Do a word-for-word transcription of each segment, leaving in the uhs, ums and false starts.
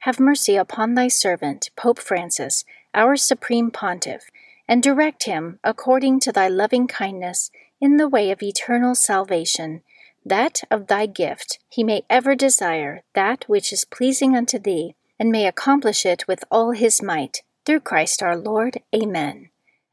have mercy upon thy servant, Pope Francis, our Supreme Pontiff, and direct him, according to thy loving kindness, in the way of eternal salvation, that of thy gift he may ever desire that which is pleasing unto thee, and may accomplish it with all his might. Through Christ our Lord. Amen.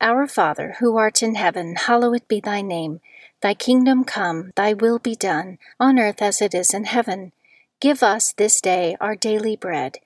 Our Father, who art in heaven, hallowed be thy name. Thy kingdom come, thy will be done, on earth as it is in heaven. Give us this day our daily bread,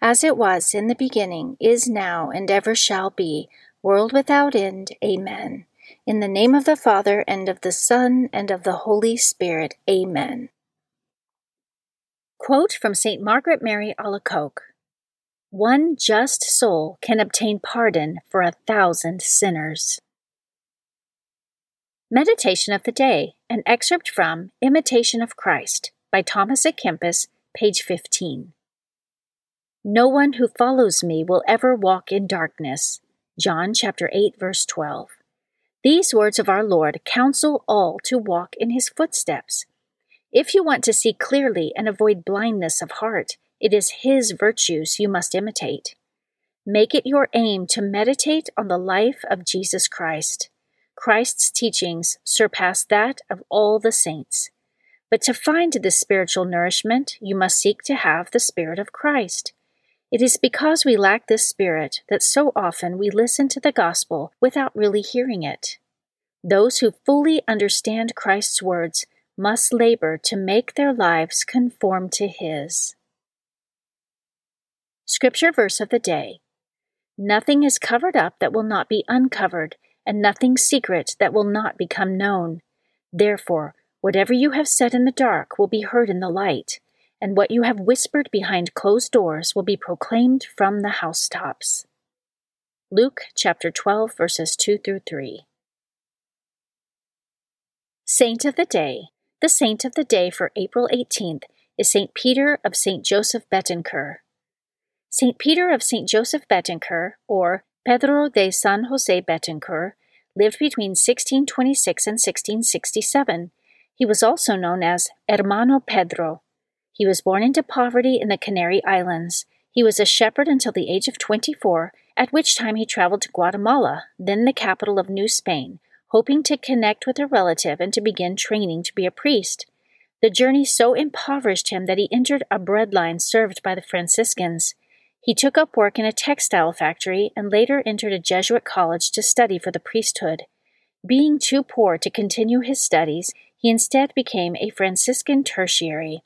as it was in the beginning, is now, and ever shall be, world without end. Amen. In the name of the Father, and of the Son, and of the Holy Spirit. Amen. Quote from Saint Margaret Mary Alacoque. One just soul can obtain pardon for a thousand sinners. Meditation of the Day, an excerpt from Imitation of Christ by Thomas à Kempis, page fifteen. No one who follows me will ever walk in darkness. John chapter eight, verse twelve. These words of our Lord counsel all to walk in his footsteps. If you want to see clearly and avoid blindness of heart, it is his virtues you must imitate. Make it your aim to meditate on the life of Jesus Christ. Christ's teachings surpass that of all the saints. But to find this spiritual nourishment, you must seek to have the Spirit of Christ. It is because we lack this Spirit that so often we listen to the gospel without really hearing it. Those who fully understand Christ's words must labor to make their lives conform to his. Scripture verse of the day. Nothing is covered up that will not be uncovered, and nothing secret that will not become known. Therefore, whatever you have said in the dark will be heard in the light, and what you have whispered behind closed doors will be proclaimed from the housetops. Luke chapter twelve, verses two through three. Saint of the Day. The saint of the day for April eighteenth is Saint Peter of Saint Joseph Betancur. Saint Peter of Saint Joseph Betancur, or Pedro de San José Betancur, lived between sixteen twenty-six and sixteen sixty-seven. He was also known as Hermano Pedro. He was born into poverty in the Canary Islands. He was a shepherd until the age of twenty-four, at which time he traveled to Guatemala, then the capital of New Spain, hoping to connect with a relative and to begin training to be a priest. The journey so impoverished him that he entered a breadline served by the Franciscans. He took up work in a textile factory and later entered a Jesuit college to study for the priesthood. Being too poor to continue his studies, he instead became a Franciscan tertiary.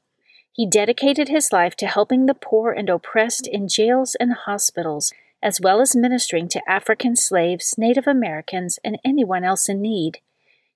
He dedicated his life to helping the poor and oppressed in jails and hospitals, as well as ministering to African slaves, Native Americans, and anyone else in need.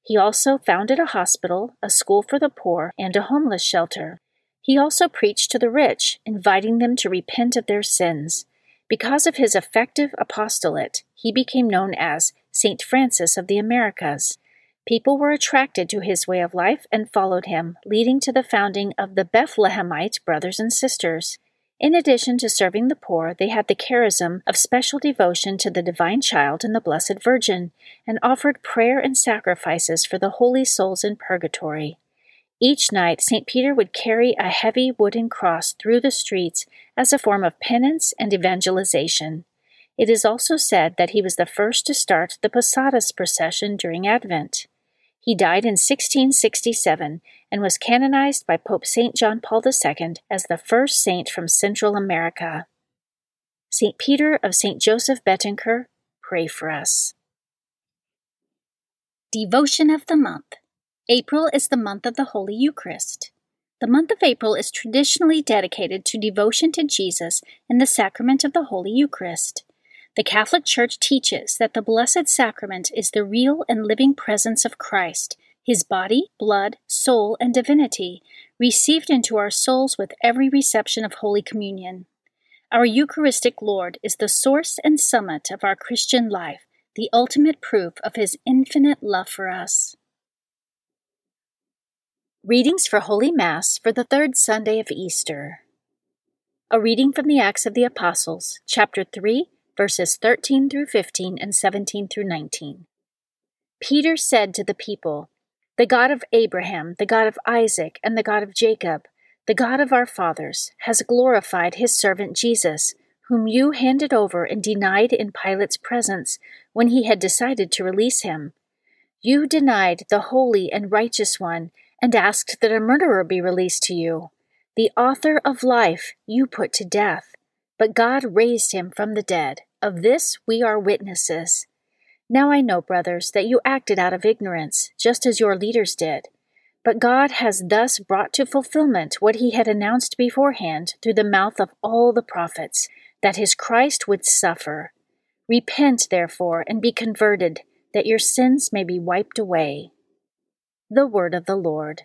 He also founded a hospital, a school for the poor, and a homeless shelter. He also preached to the rich, inviting them to repent of their sins. Because of his effective apostolate, he became known as Saint Francis of the Americas. People were attracted to his way of life and followed him, leading to the founding of the Bethlehemite Brothers and Sisters. In addition to serving the poor, they had the charism of special devotion to the Divine Child and the Blessed Virgin, and offered prayer and sacrifices for the holy souls in purgatory. Each night, Saint Peter would carry a heavy wooden cross through the streets as a form of penance and evangelization. It is also said that he was the first to start the Posadas procession during Advent. He died in sixteen sixty-seven and was canonized by Pope Saint John Paul the Second as the first saint from Central America. Saint Peter of Saint Joseph Betancur, pray for us. Devotion of the Month. April is the month of the Holy Eucharist. The month of April is traditionally dedicated to devotion to Jesus and the sacrament of the Holy Eucharist. The Catholic Church teaches that the Blessed Sacrament is the real and living presence of Christ, His body, blood, soul, and divinity, received into our souls with every reception of Holy Communion. Our Eucharistic Lord is the source and summit of our Christian life, the ultimate proof of His infinite love for us. Readings for Holy Mass for the third Sunday of Easter. A reading from the Acts of the Apostles, chapter three, verses thirteen through fifteen and seventeen through nineteen. Peter said to the people, "The God of Abraham, the God of Isaac, and the God of Jacob, the God of our fathers, has glorified his servant Jesus, whom you handed over and denied in Pilate's presence when he had decided to release him. You denied the holy and righteous one, and asked that a murderer be released to you. The author of life you put to death, but God raised him from the dead. Of this we are witnesses. Now I know, brothers, that you acted out of ignorance, just as your leaders did. But God has thus brought to fulfillment what he had announced beforehand through the mouth of all the prophets, that his Christ would suffer. Repent, therefore, and be converted, that your sins may be wiped away." The Word of the Lord.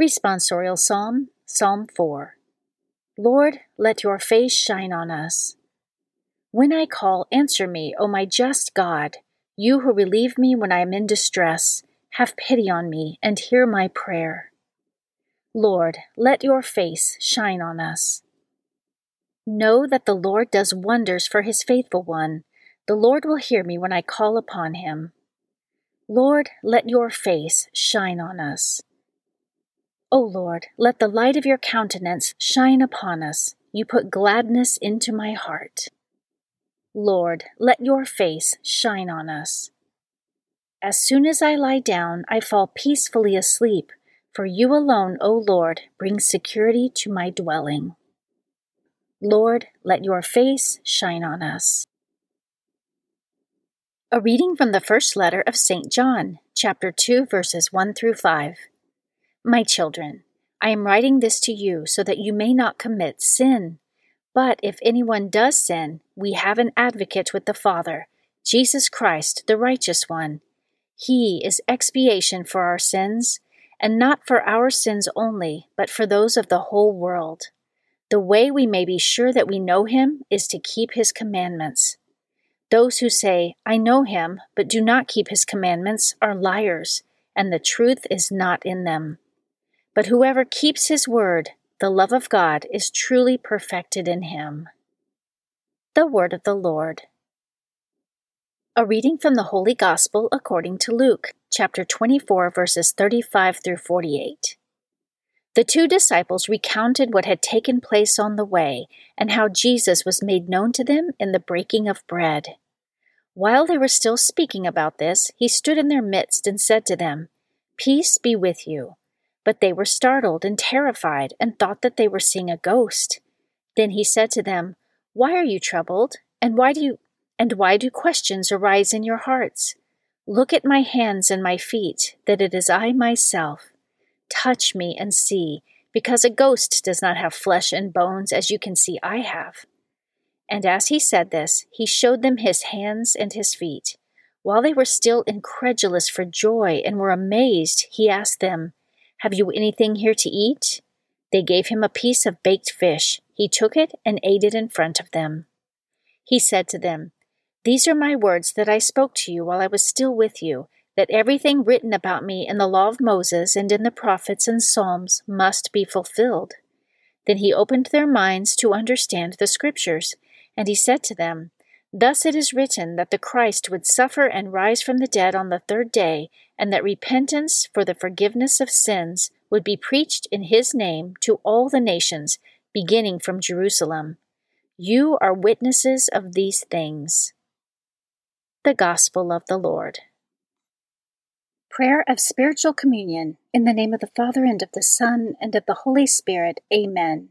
Responsorial Psalm, Psalm four. Lord, let your face shine on us. When I call, answer me, O my just God. You who relieve me when I am in distress, have pity on me and hear my prayer. Lord, let your face shine on us. Know that the Lord does wonders for his faithful one. The Lord will hear me when I call upon him. Lord, let your face shine on us. O Lord, let the light of your countenance shine upon us. You put gladness into my heart. Lord, let your face shine on us. As soon as I lie down, I fall peacefully asleep, for you alone, O Lord, bring security to my dwelling. Lord, let your face shine on us. A reading from the first letter of Saint John, chapter two, verses one through five. My children, I am writing this to you so that you may not commit sin. But if anyone does sin, we have an advocate with the Father, Jesus Christ, the righteous one. He is expiation for our sins, and not for our sins only, but for those of the whole world. The way we may be sure that we know him is to keep his commandments. Those who say, I know him, but do not keep his commandments, are liars, and the truth is not in them. But whoever keeps his word, the love of God is truly perfected in him. The Word of the Lord. A reading from the Holy Gospel according to Luke, chapter twenty-four, verses thirty-five through forty-eight. The two disciples recounted what had taken place on the way and how Jesus was made known to them in the breaking of bread. While they were still speaking about this, he stood in their midst and said to them, "Peace be with you." But they were startled and terrified and thought that they were seeing a ghost. Then he said to them, "Why are you troubled? And why do you and why do questions arise in your hearts? Look at my hands and my feet, that it is I myself. Touch me and see, because a ghost does not have flesh and bones, as you can see I have." And as he said this, he showed them his hands and his feet. While they were still incredulous for joy and were amazed, he asked them, "Have you anything here to eat?" They gave him a piece of baked fish. He took it and ate it in front of them. He said to them, "These are my words that I spoke to you while I was still with you, that everything written about me in the law of Moses and in the prophets and Psalms must be fulfilled." Then he opened their minds to understand the Scriptures, and he said to them, Thus it is written that the Christ would suffer and rise from the dead on the third day, and that repentance for the forgiveness of sins would be preached in his name to all the nations, beginning from Jerusalem. You are witnesses of these things. The Gospel of the Lord. Prayer of Spiritual Communion. In the name of the Father, and of the Son, and of the Holy Spirit. Amen.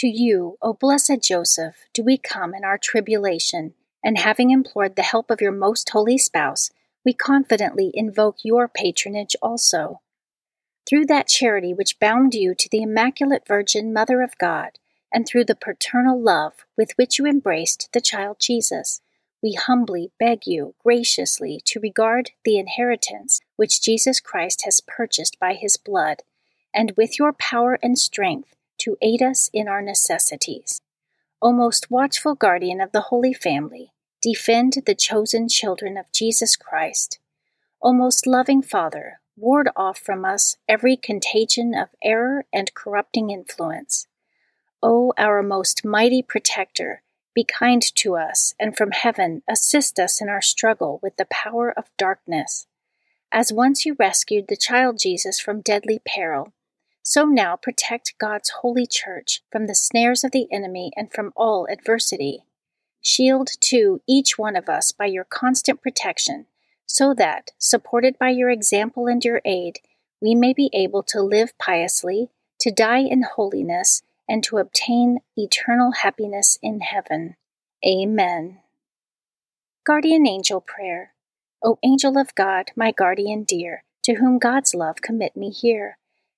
To you, O blessed Joseph, do we come in our tribulation, and having implored the help of your most holy spouse, we confidently invoke your patronage also. Through that charity which bound you to the Immaculate Virgin Mother of God, and through the paternal love with which you embraced the child Jesus, we humbly beg you graciously to regard the inheritance which Jesus Christ has purchased by his blood, and with your power and strength, to aid us in our necessities. O most watchful guardian of the Holy Family, defend the chosen children of Jesus Christ. O most loving Father, ward off from us every contagion of error and corrupting influence. O our most mighty protector, be kind to us, and from heaven assist us in our struggle with the power of darkness. As once you rescued the child Jesus from deadly peril, so now protect God's holy church from the snares of the enemy and from all adversity. Shield, too, each one of us by your constant protection, so that, supported by your example and your aid, we may be able to live piously, to die in holiness, and to obtain eternal happiness in heaven. Amen. Guardian Angel Prayer. O angel of God, my guardian dear, to whom God's love commit me here,